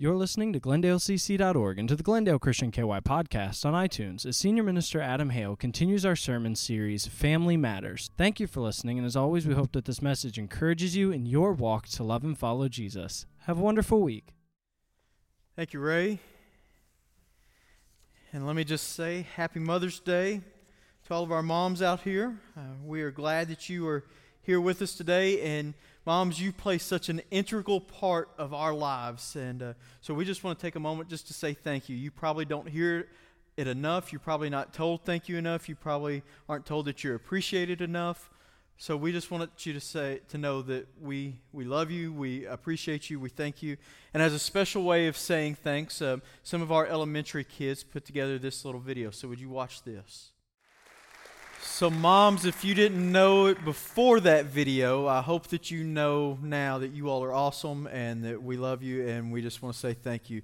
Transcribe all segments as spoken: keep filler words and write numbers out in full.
You're listening to Glendale C C dot org and to the Glendale Christian K Y podcast on iTunes as Senior Minister Adam Hale continues our sermon series, Family Matters. Thank you for listening, and as always, we hope that this message encourages you in your walk to love and follow Jesus. Have a wonderful week. Thank you, Ray. And let me just say Happy Mother's Day to all of our moms out here. Uh, we are glad that you are here with us today, and moms, you play such an integral part of our lives, and uh, so we just want to take a moment just to say thank you. You probably don't hear it enough. You're probably not told thank you enough. You probably aren't told that you're appreciated enough. So we just wanted you to say to know that we we love you, we appreciate you, we thank you. And as a special way of saying thanks, uh, some of our elementary kids put together this little video. So would you watch this? So moms, if you didn't know it before that video, I hope that you know now that you all are awesome and that we love you, and we just want to say thank you.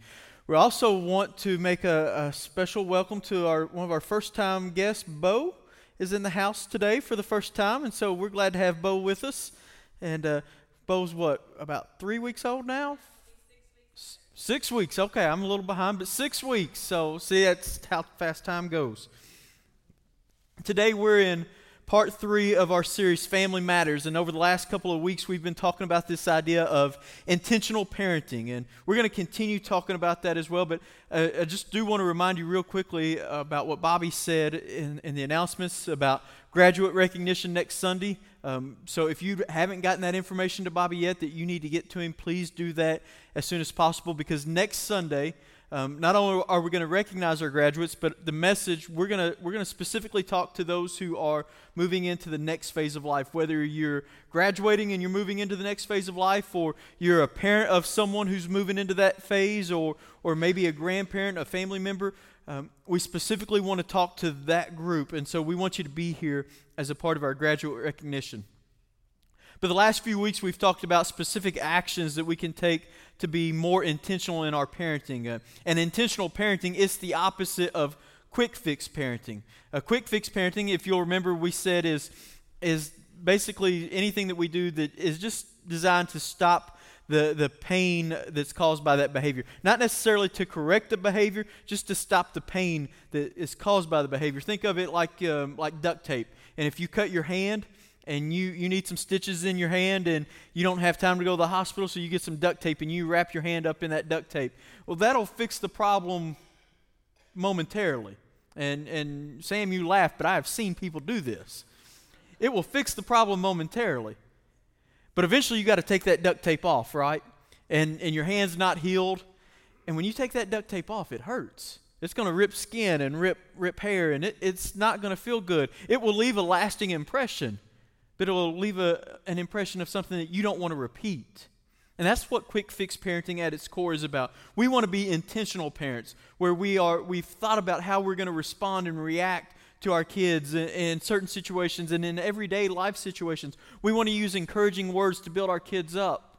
We also want to make a, a special welcome to our one of our first-time guests. Bo is in the house today for the first time, and so we're glad to have Bo with us. And uh, Bo's what, about three weeks old now? Six weeks. Six weeks, okay, I'm a little behind, but six weeks. So see, that's how fast time goes. Today we're in part three of our series, Family Matters, and over the last couple of weeks we've been talking about this idea of intentional parenting, and we're going to continue talking about that as well, but uh, I just do want to remind you real quickly about what Bobby said in, in the announcements about graduate recognition next Sunday. Um, so if you haven't gotten that information to Bobby yet that you need to get to him, please do that as soon as possible, because next Sunday, Um, not only are we going to recognize our graduates, but the message, we're going to we're going to specifically talk to those who are moving into the next phase of life, whether you're graduating and you're moving into the next phase of life, or you're a parent of someone who's moving into that phase, or, or maybe a grandparent, a family member. Um, we specifically want to talk to that group, and so we want you to be here as a part of our graduate recognition. But the last few weeks, we've talked about specific actions that we can take to be more intentional in our parenting. Uh, and intentional parenting is the opposite of quick fix parenting. A quick fix parenting, if you'll remember, we said is is basically anything that we do that is just designed to stop the, the pain that's caused by that behavior. Not necessarily to correct the behavior, just to stop the pain that is caused by the behavior. Think of it like um, like duct tape. And if you cut your hand, and you, you need some stitches in your hand, and you don't have time to go to the hospital, so you get some duct tape, and you wrap your hand up in that duct tape. Well, that'll fix the problem momentarily. And, and Sam, you laugh, but I have seen people do this. It will fix the problem momentarily. But eventually, you got to take that duct tape off, right? And, and your hand's not healed. And when you take that duct tape off, it hurts. It's going to rip skin and rip, rip hair, and it, it's not going to feel good. It will leave a lasting impression. But it will leave a, an impression of something that you don't want to repeat. And that's what quick fix parenting at its core is about. We want to be intentional parents, where we are, we've thought about how we're going to respond and react to our kids in, in certain situations and in everyday life situations. We want to use encouraging words to build our kids up.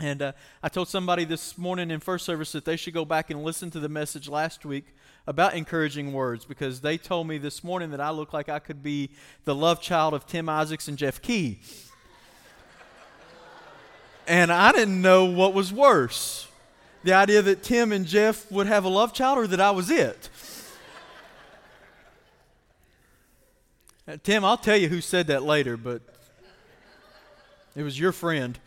And uh, I told somebody this morning in first service that they should go back and listen to the message last week about encouraging words, because they told me this morning that I look like I could be the love child of Tim Isaacs and Jeff Key. And I didn't know what was worse, the idea that Tim and Jeff would have a love child, or that I was it. Now, Tim, I'll tell you who said that later, but it was your friend.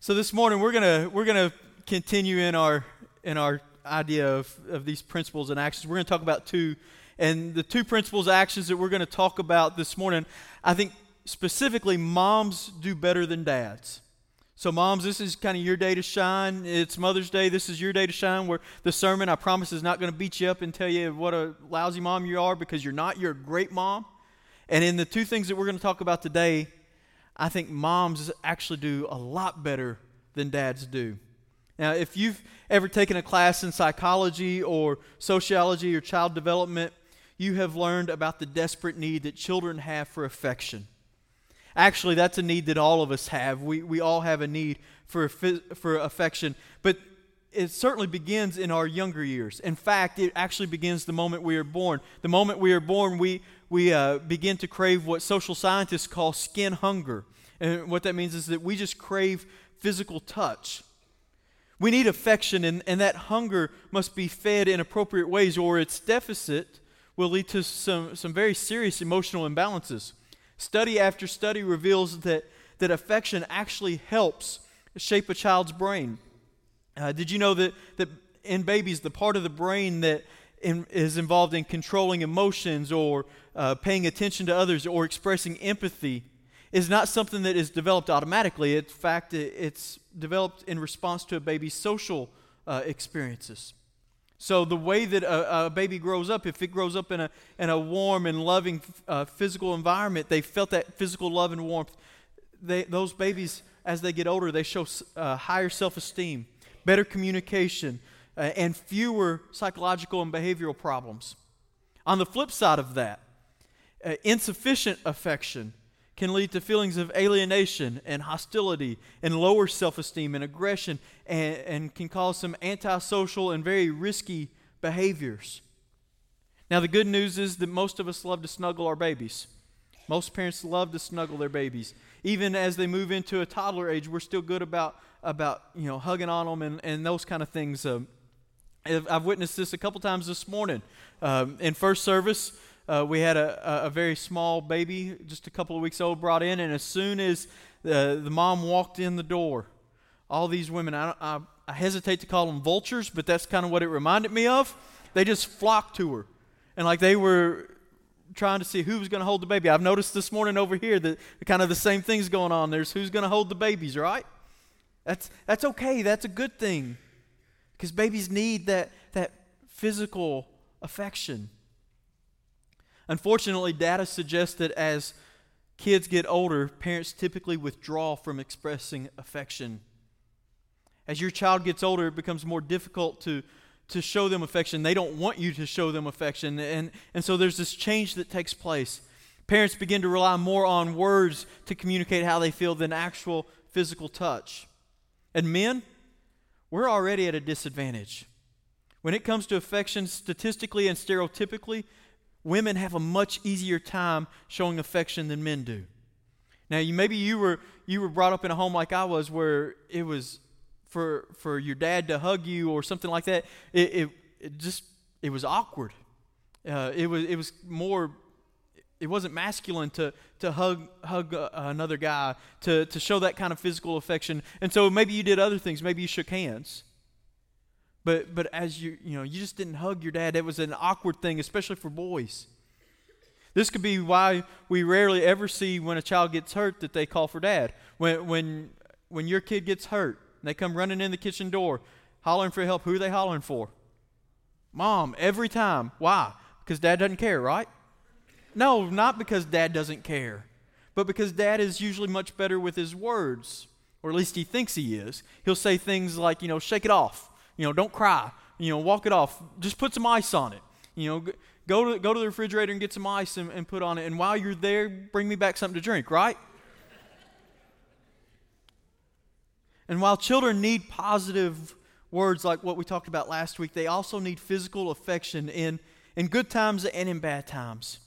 So this morning we're gonna we're gonna continue in our in our idea of, of these principles and actions. We're gonna talk about two, and the two principles actions that we're gonna talk about this morning, I think specifically moms do better than dads. So moms, this is kind of your day to shine. It's Mother's Day. This is your day to shine, where the sermon, I promise, is not gonna beat you up and tell you what a lousy mom you are, because you're not. You're a great mom. And in the two things that we're gonna talk about today, I think moms actually do a lot better than dads do. Now, if you've ever taken a class in psychology or sociology or child development, you have learned about the desperate need that children have for affection. Actually, that's a need that all of us have. We we all have a need for for affection, but it certainly begins in our younger years. In fact, it actually begins the moment we are born. The moment we are born, we we uh, begin to crave what social scientists call skin hunger. And what that means is that we just crave physical touch. We need affection, and, and that hunger must be fed in appropriate ways, or its deficit will lead to some, some very serious emotional imbalances. Study after study reveals that, that affection actually helps shape a child's brain. Uh, did you know that, that in babies, the part of the brain that in, is involved in controlling emotions or uh, paying attention to others or expressing empathy is not something that is developed automatically? In fact, it, it's developed in response to a baby's social uh, experiences. So the way that a, a baby grows up, if it grows up in a in a warm and loving uh, physical environment, they felt that physical love and warmth. They, those babies, as they get older, they show uh, higher self-esteem, better communication, uh, and fewer psychological and behavioral problems. On the flip side of that, uh, insufficient affection can lead to feelings of alienation and hostility and lower self-esteem and aggression and, and can cause some antisocial and very risky behaviors. Now, the good news is that most of us love to snuggle our babies. Most parents love to snuggle their babies. Even as they move into a toddler age, we're still good about, about you know, hugging on them and, and those kind of things. Um, I've witnessed this a couple times this morning. Um, in first service, Uh, we had a, a very small baby, just a couple of weeks old, brought in, and as soon as the, the mom walked in the door, all these women, I, I, I hesitate to call them vultures, but that's kind of what it reminded me of. They just flocked to her, and like they were trying to see who was going to hold the baby. I've noticed this morning over here that kind of the same thing's going on. There's who's going to hold the babies, right? That's that's okay. That's a good thing, because babies need that that physical affection. Unfortunately, data suggests that as kids get older, parents typically withdraw from expressing affection. As your child gets older, it becomes more difficult to, to show them affection. They don't want you to show them affection, and, and so there's this change that takes place. Parents begin to rely more on words to communicate how they feel than actual physical touch. And men, we're already at a disadvantage. When it comes to affection, statistically and stereotypically, women have a much easier time showing affection than men do. Now, you, maybe you were you were brought up in a home like I was, where it was for for your dad to hug you or something like that. It, it, it just it was awkward. Uh, it was it was more. It wasn't masculine to to hug hug uh, another guy to to show that kind of physical affection. And so maybe you did other things. Maybe you shook hands. But but as you, you know, you just didn't hug your dad. It was an awkward thing, especially for boys. This could be why we rarely ever see when a child gets hurt that they call for dad. When when when your kid gets hurt and they come running in the kitchen door, hollering for help, who are they hollering for? Mom, every time. Why? Because dad doesn't care, right? No, not because dad doesn't care, but because dad is usually much better with his words, or at least he thinks he is. He'll say things like, you know, shake it off. You know, don't cry. You know, walk it off. Just put some ice on it. You know, go to go to the refrigerator and get some ice and, and put on it. And while you're there, bring me back something to drink, right? And while children need positive words like what we talked about last week, they also need physical affection in, in good times and in bad times.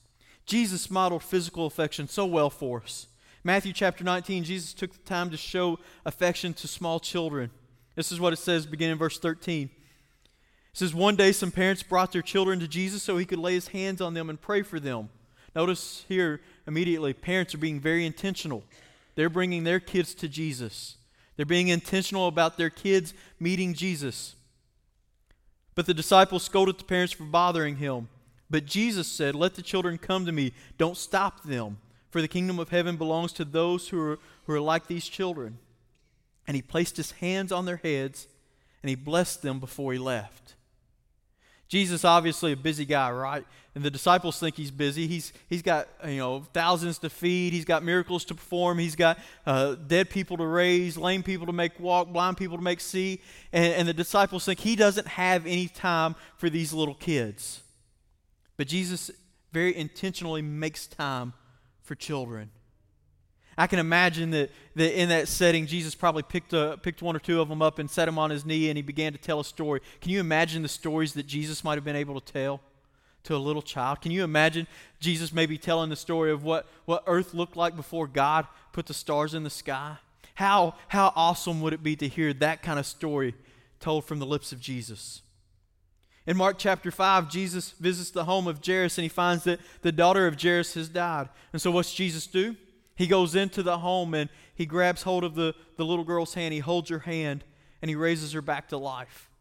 Jesus modeled physical affection so well for us. Matthew chapter nineteen, Jesus took the time to show affection to small children. This is what it says, beginning in verse thirteen. It says, one day some parents brought their children to Jesus so he could lay his hands on them and pray for them. Notice here immediately, parents are being very intentional. They're bringing their kids to Jesus. They're being intentional about their kids meeting Jesus. But the disciples scolded the parents for bothering him. But Jesus said, let the children come to me. Don't stop them, for the kingdom of heaven belongs to those who are, who are like these children. And he placed his hands on their heads, and he blessed them before he left. Jesus, obviously a busy guy, right? And the disciples think he's busy. He's he's got you know thousands to feed. He's got miracles to perform. He's got uh, dead people to raise, lame people to make walk, blind people to make see. And, and the disciples think he doesn't have any time for these little kids. But Jesus very intentionally makes time for children. I can imagine that, that in that setting, Jesus probably picked a, picked one or two of them up and set them on his knee, and he began to tell a story. Can you imagine the stories that Jesus might have been able to tell to a little child? Can you imagine Jesus maybe telling the story of what, what earth looked like before God put the stars in the sky? How, how awesome would it be to hear that kind of story told from the lips of Jesus? In Mark chapter five, Jesus visits the home of Jairus, and he finds that the daughter of Jairus has died. And so what's Jesus do? He goes into the home, and he grabs hold of the, the little girl's hand. He holds her hand, and he raises her back to life.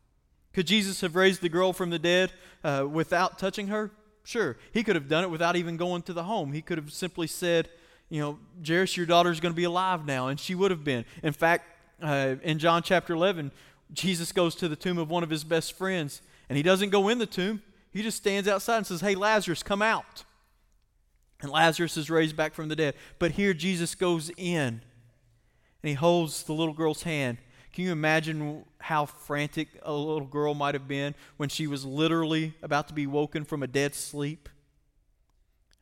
Could Jesus have raised the girl from the dead uh, without touching her? Sure. He could have done it without even going to the home. He could have simply said, you know, Jairus, your daughter's going to be alive now, and she would have been. In fact, uh, in John chapter eleven, Jesus goes to the tomb of one of his best friends, and he doesn't go in the tomb. He just stands outside and says, hey, Lazarus, come out. And Lazarus is raised back from the dead. But here Jesus goes in, and he holds the little girl's hand. Can you imagine how frantic a little girl might have been when she was literally about to be woken from a dead sleep?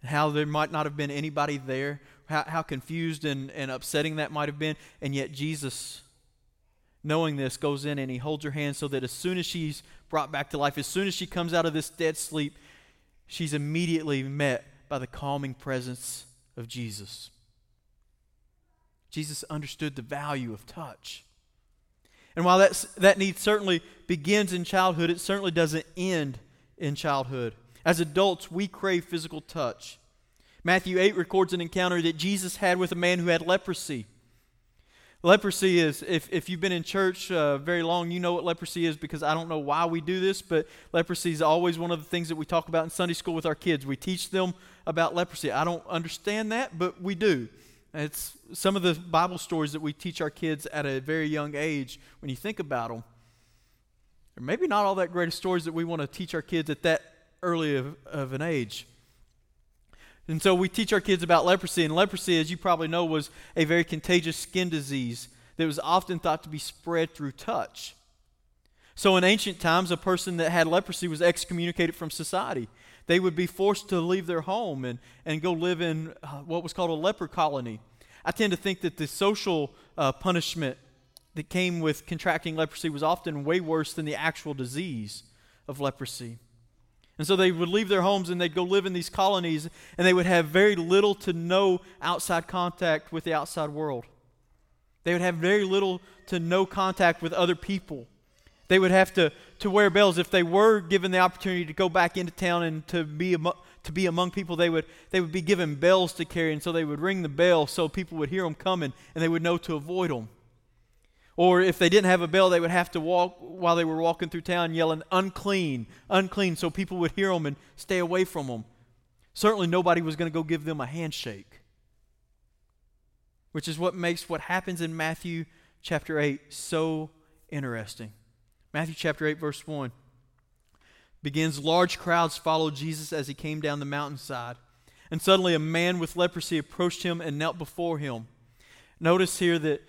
And how there might not have been anybody there. How, how confused and, and upsetting that might have been. And yet Jesus, knowing this, goes in and he holds her hand so that as soon as she's brought back to life, as soon as she comes out of this dead sleep, she's immediately met by the calming presence of Jesus. Jesus understood the value of touch. And while that's, that need certainly begins in childhood, it certainly doesn't end in childhood. As adults, we crave physical touch. Matthew eight records an encounter that Jesus had with a man who had leprosy. Leprosy is, if, if you've been in church uh, very long, you know what leprosy is, because I don't know why we do this, but leprosy is always one of the things that we talk about in Sunday school with our kids. We teach them about leprosy. I don't understand that, but we do. It's some of the Bible stories that we teach our kids at a very young age. When you think about them, they're maybe not all that great of stories that we want to teach our kids at that early of, of an age. And so we teach our kids about leprosy, and leprosy, as you probably know, was a very contagious skin disease that was often thought to be spread through touch. So in ancient times, a person that had leprosy was excommunicated from society. They would be forced to leave their home and, and go live in what was called a leper colony. I tend to think that the social uh, punishment that came with contracting leprosy was often way worse than the actual disease of leprosy. And so they would leave their homes and they'd go live in these colonies, and they would have very little to no outside contact with the outside world. They would have very little to no contact with other people. They would have to, to wear bells. If they were given the opportunity to go back into town and to be among, to be among people, they would they would be given bells to carry, and so they would ring the bell so people would hear them coming, and they would know to avoid them. Or if they didn't have a bell, they would have to walk while they were walking through town yelling, unclean, unclean, so people would hear them and stay away from them. Certainly nobody was going to go give them a handshake, which is what makes what happens in Matthew chapter eight so interesting. Matthew chapter eight, verse one begins, large crowds followed Jesus as he came down the mountainside, and suddenly a man with leprosy approached him and knelt before him. Notice here that,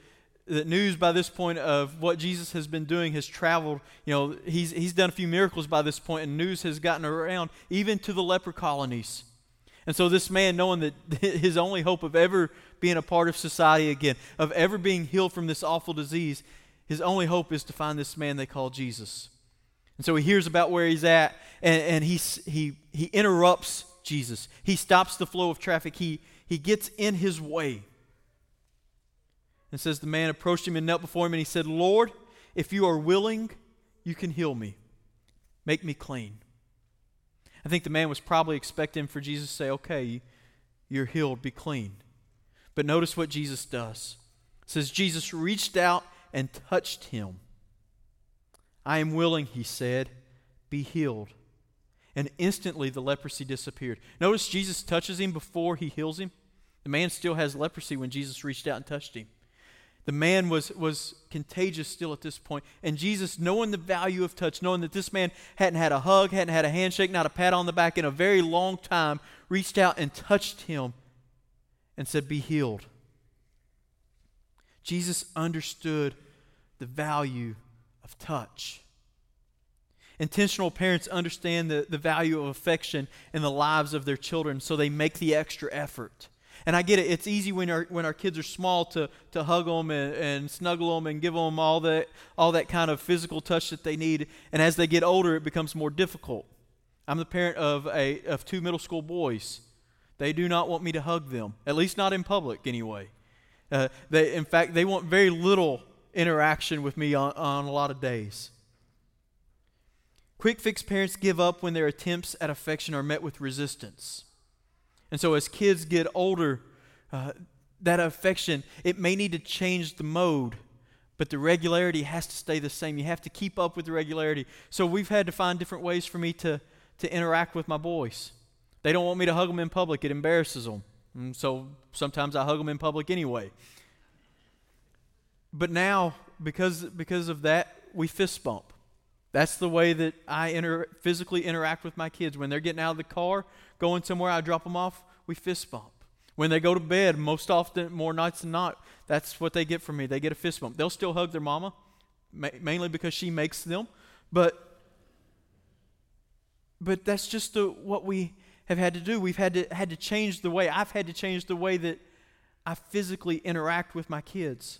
that news by this point of what Jesus has been doing has traveled. You know, he's, he's done a few miracles by this point, and news has gotten around even to the leper colonies. And so this man, knowing that his only hope of ever being a part of society again, of ever being healed from this awful disease, his only hope is to find this man they call Jesus. And so he hears about where he's at, and, and he, he he interrupts Jesus. He stops the flow of traffic. He, he gets in his way. And says the man approached him and knelt before him, and he said, Lord, if you are willing, you can heal me. Make me clean. I think the man was probably expecting for Jesus to say, okay, you're healed, be clean. But notice what Jesus does. It says Jesus reached out and touched him. I am willing, he said, be healed. And instantly the leprosy disappeared. Notice Jesus touches him before he heals him. The man still has leprosy when Jesus reached out and touched him. The man was, was contagious still at this point. And Jesus, knowing the value of touch, knowing that this man hadn't had a hug, hadn't had a handshake, not a pat on the back in a very long time, reached out and touched him and said, be healed. Jesus understood the value of touch. Intentional parents understand the, the value of affection in the lives of their children, so they make the extra effort. And I get it. It's easy when our, when our kids are small to, to hug them and, and snuggle them and give them all that, all that kind of physical touch that they need. And as they get older, it becomes more difficult. I'm the parent of a of two middle school boys. They do not want me to hug them, at least not in public anyway. Uh, they, in fact, they want very little interaction with me on, on a lot of days. Quick fix parents give up when their attempts at affection are met with resistance. And so as kids get older, uh, that affection, it may need to change the mode, but the regularity has to stay the same. You have to keep up with the regularity. So we've had to find different ways for me to, to interact with my boys. They don't want me to hug them in public. It embarrasses them. And so sometimes I hug them in public anyway. But now, because because of that, we fist bump. That's the way that I inter- physically interact with my kids. When they're getting out of the car, going somewhere, I drop them off, we fist bump. When they go to bed, most often, more nights than not, that's what they get from me. They get a fist bump. They'll still hug their mama, ma- mainly because she makes them. But but that's just the, what we have had to do. We've had to had to change the way. I've had to change the way that I physically interact with my kids.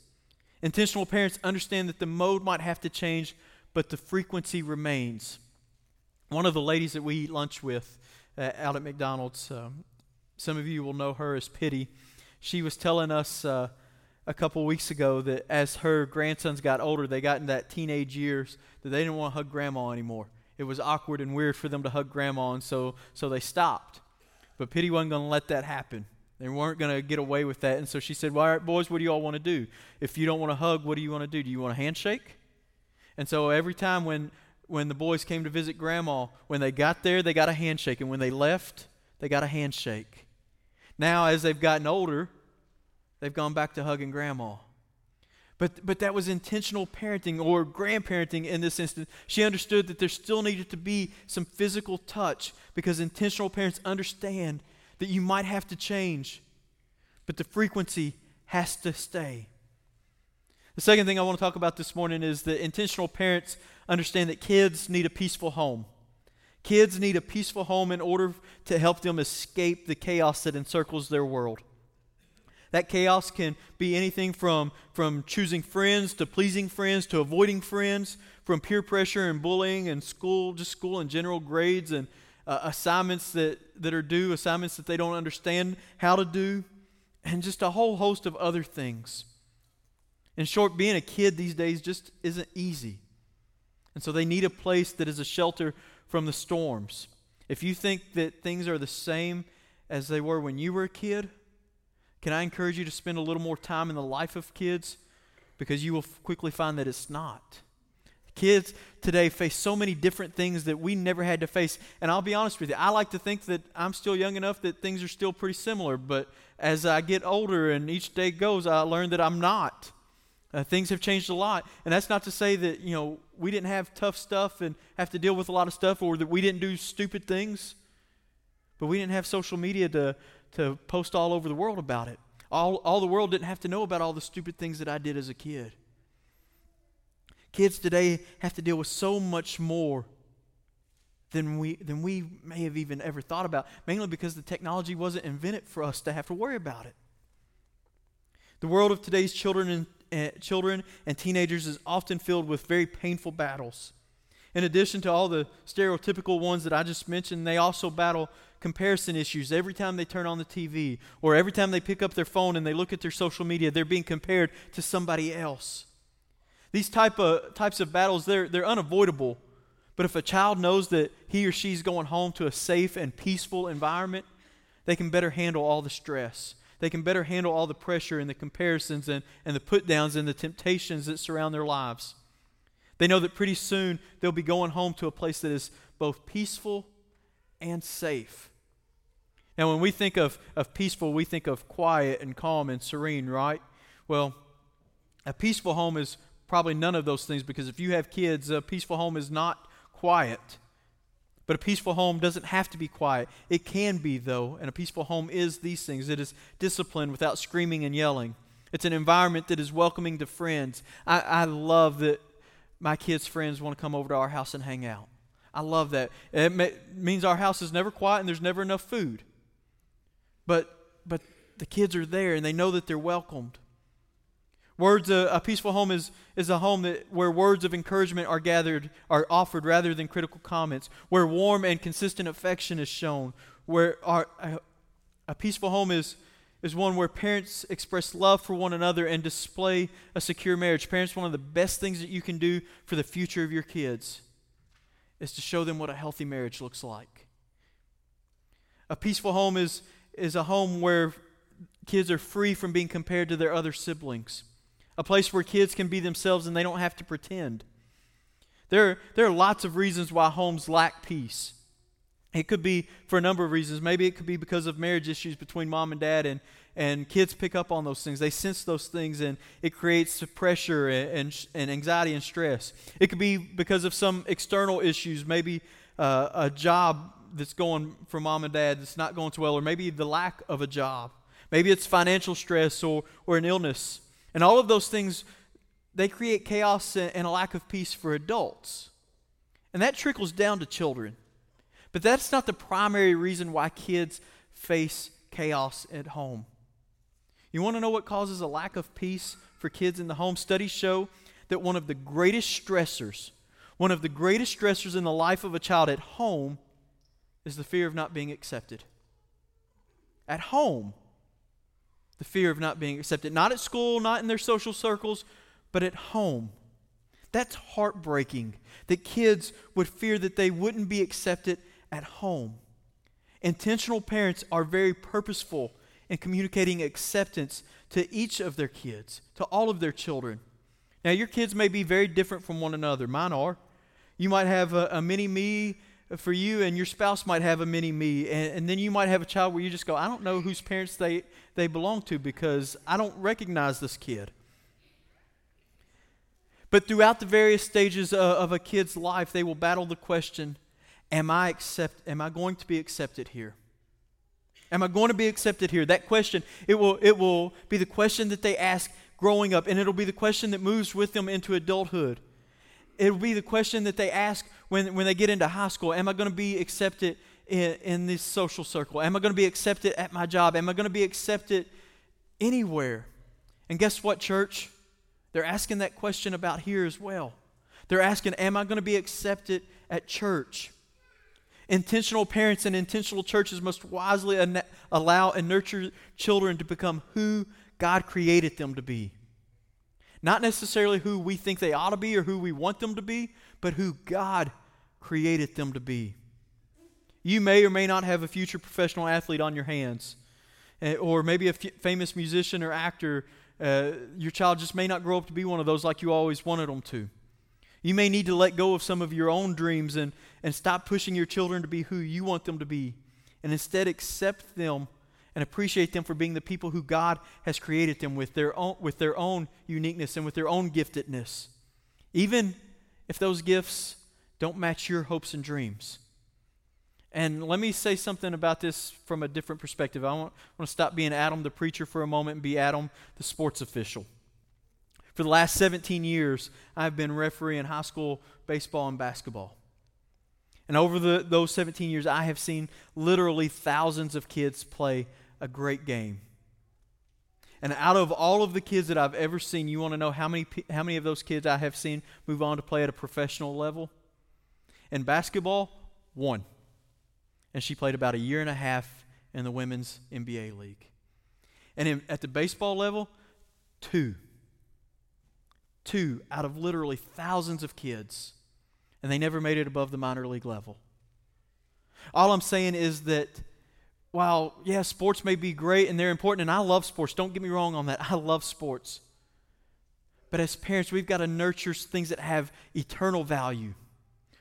Intentional parents understand that the mode might have to change, but the frequency remains. One of the ladies that we eat lunch with uh, out at McDonald's, um, some of you will know her as Pity. She was telling us uh, a couple weeks ago that as her grandsons got older, they got in that teenage years that they didn't want to hug grandma anymore. It was awkward and weird for them to hug grandma, and so, so they stopped. But Pity wasn't going to let that happen. They weren't going to get away with that. And so she said, well, all right, boys, what do you all want to do? If you don't want to hug, what do you want to do? Do you want a handshake? And so every time when, when the boys came to visit grandma, when they got there, they got a handshake. And when they left, they got a handshake. Now, as they've gotten older, they've gone back to hugging grandma. But but that was intentional parenting or grandparenting in this instance. She understood that there still needed to be some physical touch because intentional parents understand that you might have to change, but the frequency has to stay. The second thing I want to talk about this morning is that intentional parents understand that kids need a peaceful home. Kids need a peaceful home in order to help them escape the chaos that encircles their world. That chaos can be anything from, from choosing friends to pleasing friends to avoiding friends, from peer pressure and bullying and school, just school in general, grades and Uh, assignments that, that are due, assignments that they don't understand how to do, and just a whole host of other things. In short, being a kid these days just isn't easy. And so they need a place that is a shelter from the storms. If you think that things are the same as they were when you were a kid, can I encourage you to spend a little more time in the life of kids? Because you will f- quickly find that it's not. Kids today face so many different things that we never had to face. And I'll be honest with you, I like to think that I'm still young enough that things are still pretty similar. But as I get older and each day goes, I learn that I'm not. Uh, things have changed a lot. And that's not to say that, you know, we didn't have tough stuff and have to deal with a lot of stuff or that we didn't do stupid things. But we didn't have social media to, to post all over the world about it. All, all the world didn't have to know about all the stupid things that I did as a kid. Kids today have to deal with so much more than we than we may have even ever thought about, mainly because the technology wasn't invented for us to have to worry about it. The world of today's children and uh, children and teenagers is often filled with very painful battles. In addition to all the stereotypical ones that I just mentioned, they also battle comparison issues. Every time they turn on the T V or every time they pick up their phone and they look at their social media, they're being compared to somebody else. These type of, types of battles, they're, they're unavoidable. But if a child knows that he or she's going home to a safe and peaceful environment, they can better handle all the stress. They can better handle all the pressure and the comparisons and, and the put-downs and the temptations that surround their lives. They know that pretty soon they'll be going home to a place that is both peaceful and safe. Now, when we think of, of peaceful, we think of quiet and calm and serene, right? Well, a peaceful home is probably none of those things, because if you have kids, a peaceful home is not quiet. But a peaceful home doesn't have to be quiet. It can be, though, and a peaceful home is these things. It is discipline without screaming and yelling. It's an environment that is welcoming to friends. I, I love that my kids' friends want to come over to our house and hang out. I love that. It may, means our house is never quiet and there's never enough food. But, but the kids are there, and they know that they're welcomed. Words, a, a peaceful home is, is a home that where words of encouragement are gathered, are offered rather than critical comments, where warm and consistent affection is shown, where our, a, a peaceful home is is one where parents express love for one another and display a secure marriage. Parents, one of the best things that you can do for the future of your kids is to show them what a healthy marriage looks like. A peaceful home is, is a home where kids are free from being compared to their other siblings. A place where kids can be themselves and they don't have to pretend. There, there are lots of reasons why homes lack peace. It could be for a number of reasons. Maybe it could be because of marriage issues between mom and dad, and, and kids pick up on those things. They sense those things, and it creates pressure and, and, and anxiety and stress. It could be because of some external issues, maybe uh, a job that's going for mom and dad that's not going too well, or maybe the lack of a job. Maybe it's financial stress or, or an illness. And all of those things, they create chaos and a lack of peace for adults. And that trickles down to children. But that's not the primary reason why kids face chaos at home. You want to know what causes a lack of peace for kids in the home? Studies show that one of the greatest stressors, one of the greatest stressors in the life of a child at home is the fear of not being accepted. At home. The fear of not being accepted. Not at school, not in their social circles, but at home. That's heartbreaking that kids would fear that they wouldn't be accepted at home. Intentional parents are very purposeful in communicating acceptance to each of their kids, to all of their children. Now, your kids may be very different from one another. Mine are. You might have a, a mini-me for you, and your spouse might have a mini-me, and, and then you might have a child where you just go, I don't know whose parents they, they belong to because I don't recognize this kid. But throughout the various stages of, of a kid's life, they will battle the question, am I accept? Am I going to be accepted here? Am I going to be accepted here? That question, it will, it will be the question that they ask growing up, and it'll be the question that moves with them into adulthood. It'll be the question that they ask when, when they get into high school. Am I going to be accepted in, in this social circle? Am I going to be accepted at my job? Am I going to be accepted anywhere? And guess what, church? They're asking that question about here as well. They're asking, am I going to be accepted at church? Intentional parents and intentional churches must wisely an- allow and nurture children to become who God created them to be. Not necessarily who we think they ought to be or who we want them to be, but who God created them to be. You may or may not have a future professional athlete on your hands, or maybe a f- famous musician or actor. Uh, your child just may not grow up to be one of those like you always wanted them to. You may need to let go of some of your own dreams and, and stop pushing your children to be who you want them to be, and instead accept them and appreciate them for being the people who God has created them with their own, with their own uniqueness and with their own giftedness. Even if those gifts don't match your hopes and dreams. And let me say something about this from a different perspective. I want, I want to stop being Adam the preacher for a moment and be Adam the sports official. For the last seventeen years, I've been refereeing high school baseball and basketball. And over the, those seventeen years, I have seen literally thousands of kids play a great game. And out of all of the kids that I've ever seen, you want to know how many how many of those kids I have seen move on to play at a professional level? In basketball, one. And she played about a year and a half in the women's N B A league. And in, at the baseball level, two. Two out of literally thousands of kids. And they never made it above the minor league level. All I'm saying is that while, yeah, sports may be great and they're important, and I love sports. Don't get me wrong on that. I love sports. But as parents, we've got to nurture things that have eternal value.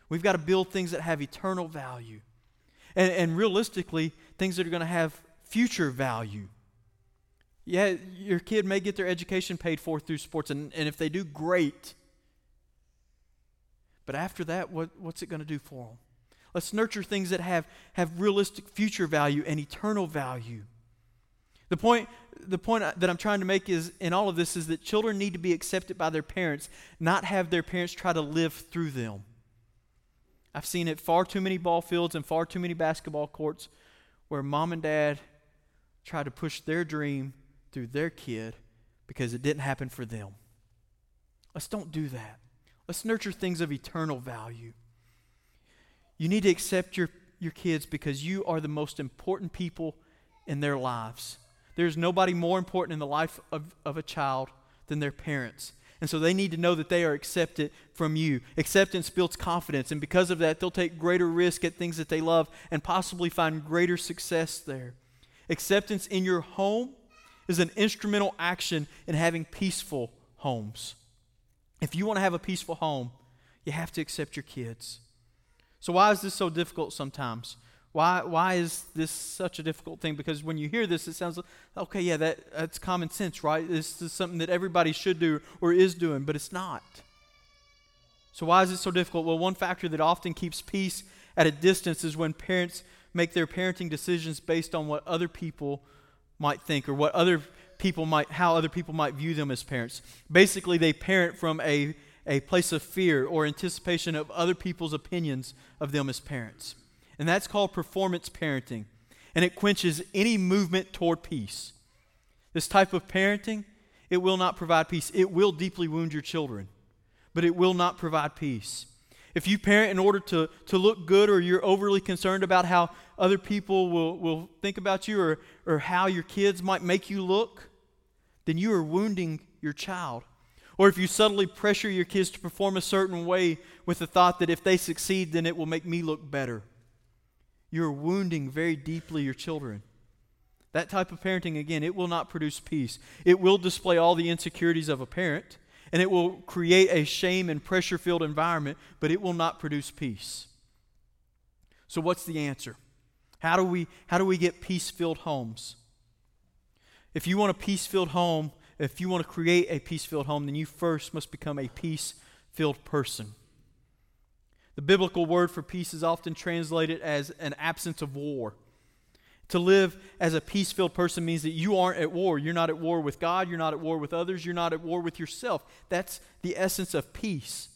We've got to build things that have eternal value. And, and realistically, things that are going to have future value. Yeah, your kid may get their education paid for through sports, and, and if they do, great. But after that, what, what's it going to do for them? Let's nurture things that have, have realistic future value and eternal value. The point, the point that I'm trying to make is in all of this is that children need to be accepted by their parents, not have their parents try to live through them. I've seen it far too many ball fields and far too many basketball courts where mom and dad try to push their dream through their kid because it didn't happen for them. Let's don't do that. Let's nurture things of eternal value. You need to accept your, your kids because you are the most important people in their lives. There's nobody more important in the life of, of a child than their parents. And so they need to know that they are accepted from you. Acceptance builds confidence, and because of that, they'll take greater risk at things that they love and possibly find greater success there. Acceptance in your home is an instrumental action in having peaceful homes. If you want to have a peaceful home, you have to accept your kids. So why is this so difficult sometimes? Why why is this such a difficult thing? Because when you hear this, it sounds like, okay, yeah, that, that's common sense, right? This is something that everybody should do or is doing, but it's not. So why is it so difficult? Well, one factor that often keeps peace at a distance is when parents make their parenting decisions based on what other people might think or what other people might, how other people might view them as parents. Basically, they parent from a, a place of fear or anticipation of other people's opinions of them as parents. And that's called performance parenting, and it quenches any movement toward peace. This type of parenting, it will not provide peace. It will deeply wound your children, but it will not provide peace. If you parent in order to, to look good, or you're overly concerned about how other people will, will think about you, or, or how your kids might make you look, then you are wounding your child. Or if you subtly pressure your kids to perform a certain way with the thought that if they succeed, then it will make me look better. You're wounding very deeply your children. That type of parenting, again, it will not produce peace. It will display all the insecurities of a parent, and it will create a shame and pressure-filled environment, but it will not produce peace. So what's the answer? How do we, how do we get peace-filled homes? If you want a peace-filled home, if you want to create a peace-filled home, then you first must become a peace-filled person. The biblical word for peace is often translated as an absence of war. To live as a peace-filled person means that you aren't at war. You're not at war with God. You're not at war with others. You're not at war with yourself. That's the essence of peace.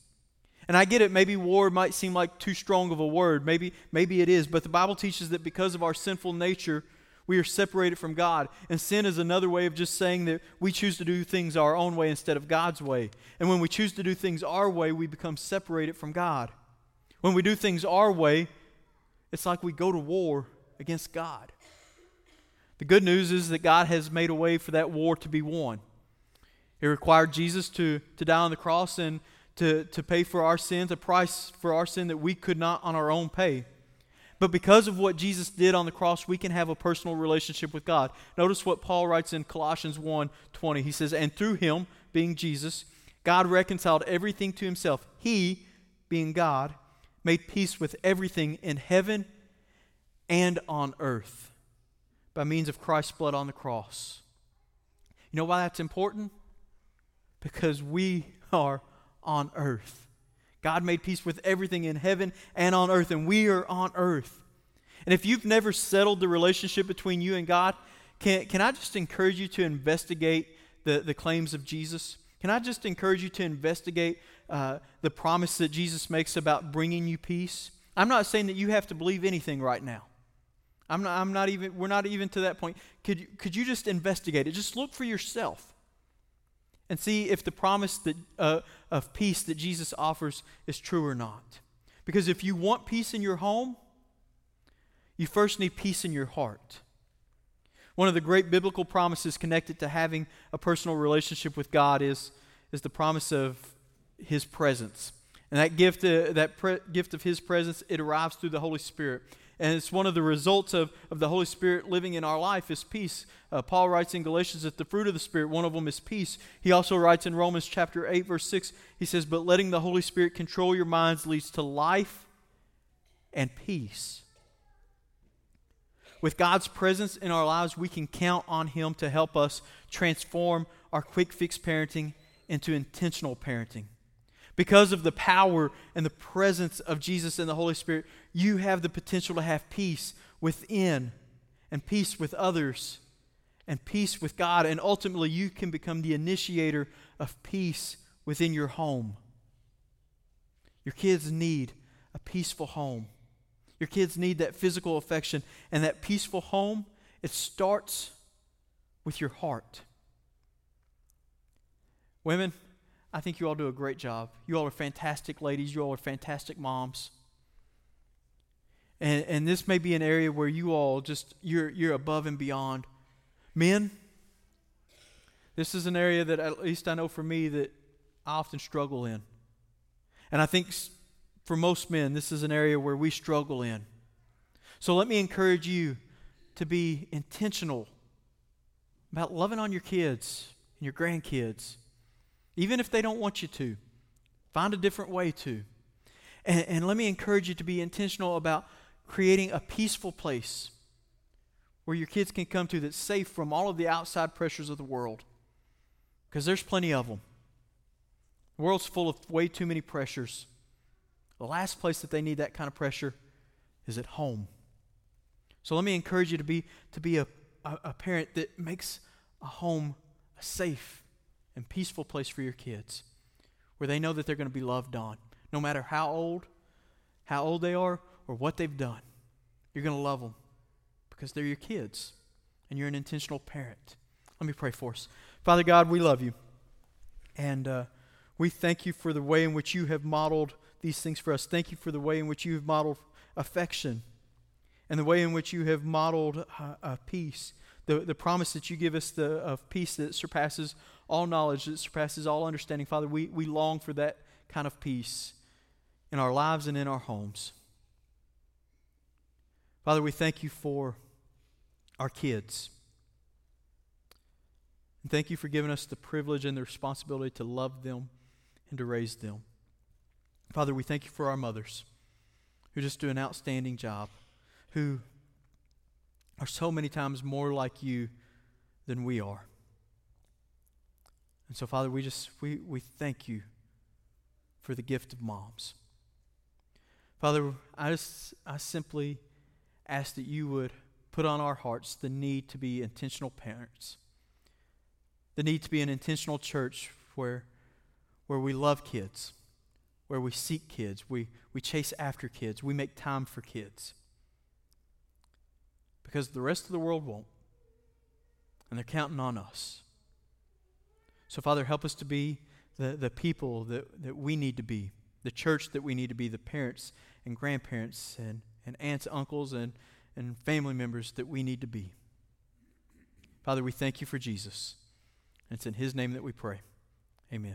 And I get it. Maybe war might seem like too strong of a word. Maybe, maybe it is. But the Bible teaches that because of our sinful nature, we are separated from God. And sin is another way of just saying that we choose to do things our own way instead of God's way. And when we choose to do things our way, we become separated from God. When we do things our way, it's like we go to war against God. The good news is that God has made a way for that war to be won. It required Jesus to, to die on the cross and to, to pay for our sins, a price for our sin that we could not on our own pay. But because of what Jesus did on the cross, we can have a personal relationship with God. Notice what Paul writes in Colossians one twenty. He says, "And through him," being Jesus, "God reconciled everything to himself. He," being God, "made peace with everything in heaven and on earth by means of Christ's blood on the cross." You know why that's important? Because we are on earth. God made peace with everything in heaven and on earth, and we are on earth. And if you've never settled the relationship between you and God, can, can I just encourage you to investigate the, the claims of Jesus? Can I just encourage you to investigate uh, the promise that Jesus makes about bringing you peace? I'm not saying that you have to believe anything right now. I'm not. I'm not even. We're not even to that point. Could you, could you just investigate it? Just look for yourself, and see if the promise that uh, of peace that Jesus offers is true or not. Because if you want peace in your home, you first need peace in your heart. One of the great biblical promises connected to having a personal relationship with God is, is the promise of His presence. And that gift uh, that pre- gift of His presence, it arrives through the Holy Spirit. And it's one of the results of, of the Holy Spirit living in our life is peace. Uh, Paul writes in Galatians that the fruit of the Spirit, one of them is peace. He also writes in Romans chapter eight, verse six, he says, "But letting the Holy Spirit control your minds leads to life and peace." With God's presence in our lives, we can count on Him to help us transform our quick fix parenting into intentional parenting. Because of the power and the presence of Jesus and the Holy Spirit, you have the potential to have peace within and peace with others and peace with God. And ultimately, you can become the initiator of peace within your home. Your kids need a peaceful home. Your kids need that physical affection and that peaceful home. It starts with your heart. Women, I think you all do a great job. You all are fantastic ladies. You all are fantastic moms. And and this may be an area where you all just, you're you're above and beyond. Men, this is an area that at least I know for me that I often struggle in. And I think for most men, this is an area where we struggle in. So let me encourage you to be intentional about loving on your kids and your grandkids, even if they don't want you to. Find a different way to. And, and let me encourage you to be intentional about creating a peaceful place where your kids can come to that's safe from all of the outside pressures of the world, because there's plenty of them. The world's full of way too many pressures. The last place that they need that kind of pressure is at home. So let me encourage you to be to be a, a, a parent that makes a home a safe and peaceful place for your kids, where they know that they're going to be loved on. No matter how old, how old they are, or what they've done, you're going to love them because they're your kids and you're an intentional parent. Let me pray for us. Father God, we love you. And uh, we thank you for the way in which you have modeled these things for us. Thank you for the way in which you have modeled affection and the way in which you have modeled uh, uh, peace. The, the promise that you give us the, of peace that surpasses all knowledge, that surpasses all understanding. Father, we, we long for that kind of peace in our lives and in our homes. Father, we thank you for our kids. And thank you for giving us the privilege and the responsibility to love them and to raise them. Father, we thank you for our mothers who just do an outstanding job, who are so many times more like you than we are. And so, Father, we just we we thank you for the gift of moms. Father, I just I simply ask that you would put on our hearts the need to be intentional parents, the need to be an intentional church where, where we love kids, where we seek kids, we, we chase after kids, we make time for kids. Because the rest of the world won't, and they're counting on us. So, Father, help us to be the, the people that, that we need to be, the church that we need to be, the parents and grandparents and and aunts, uncles, and, and family members that we need to be. Father, we thank you for Jesus. It's in his name that we pray. Amen.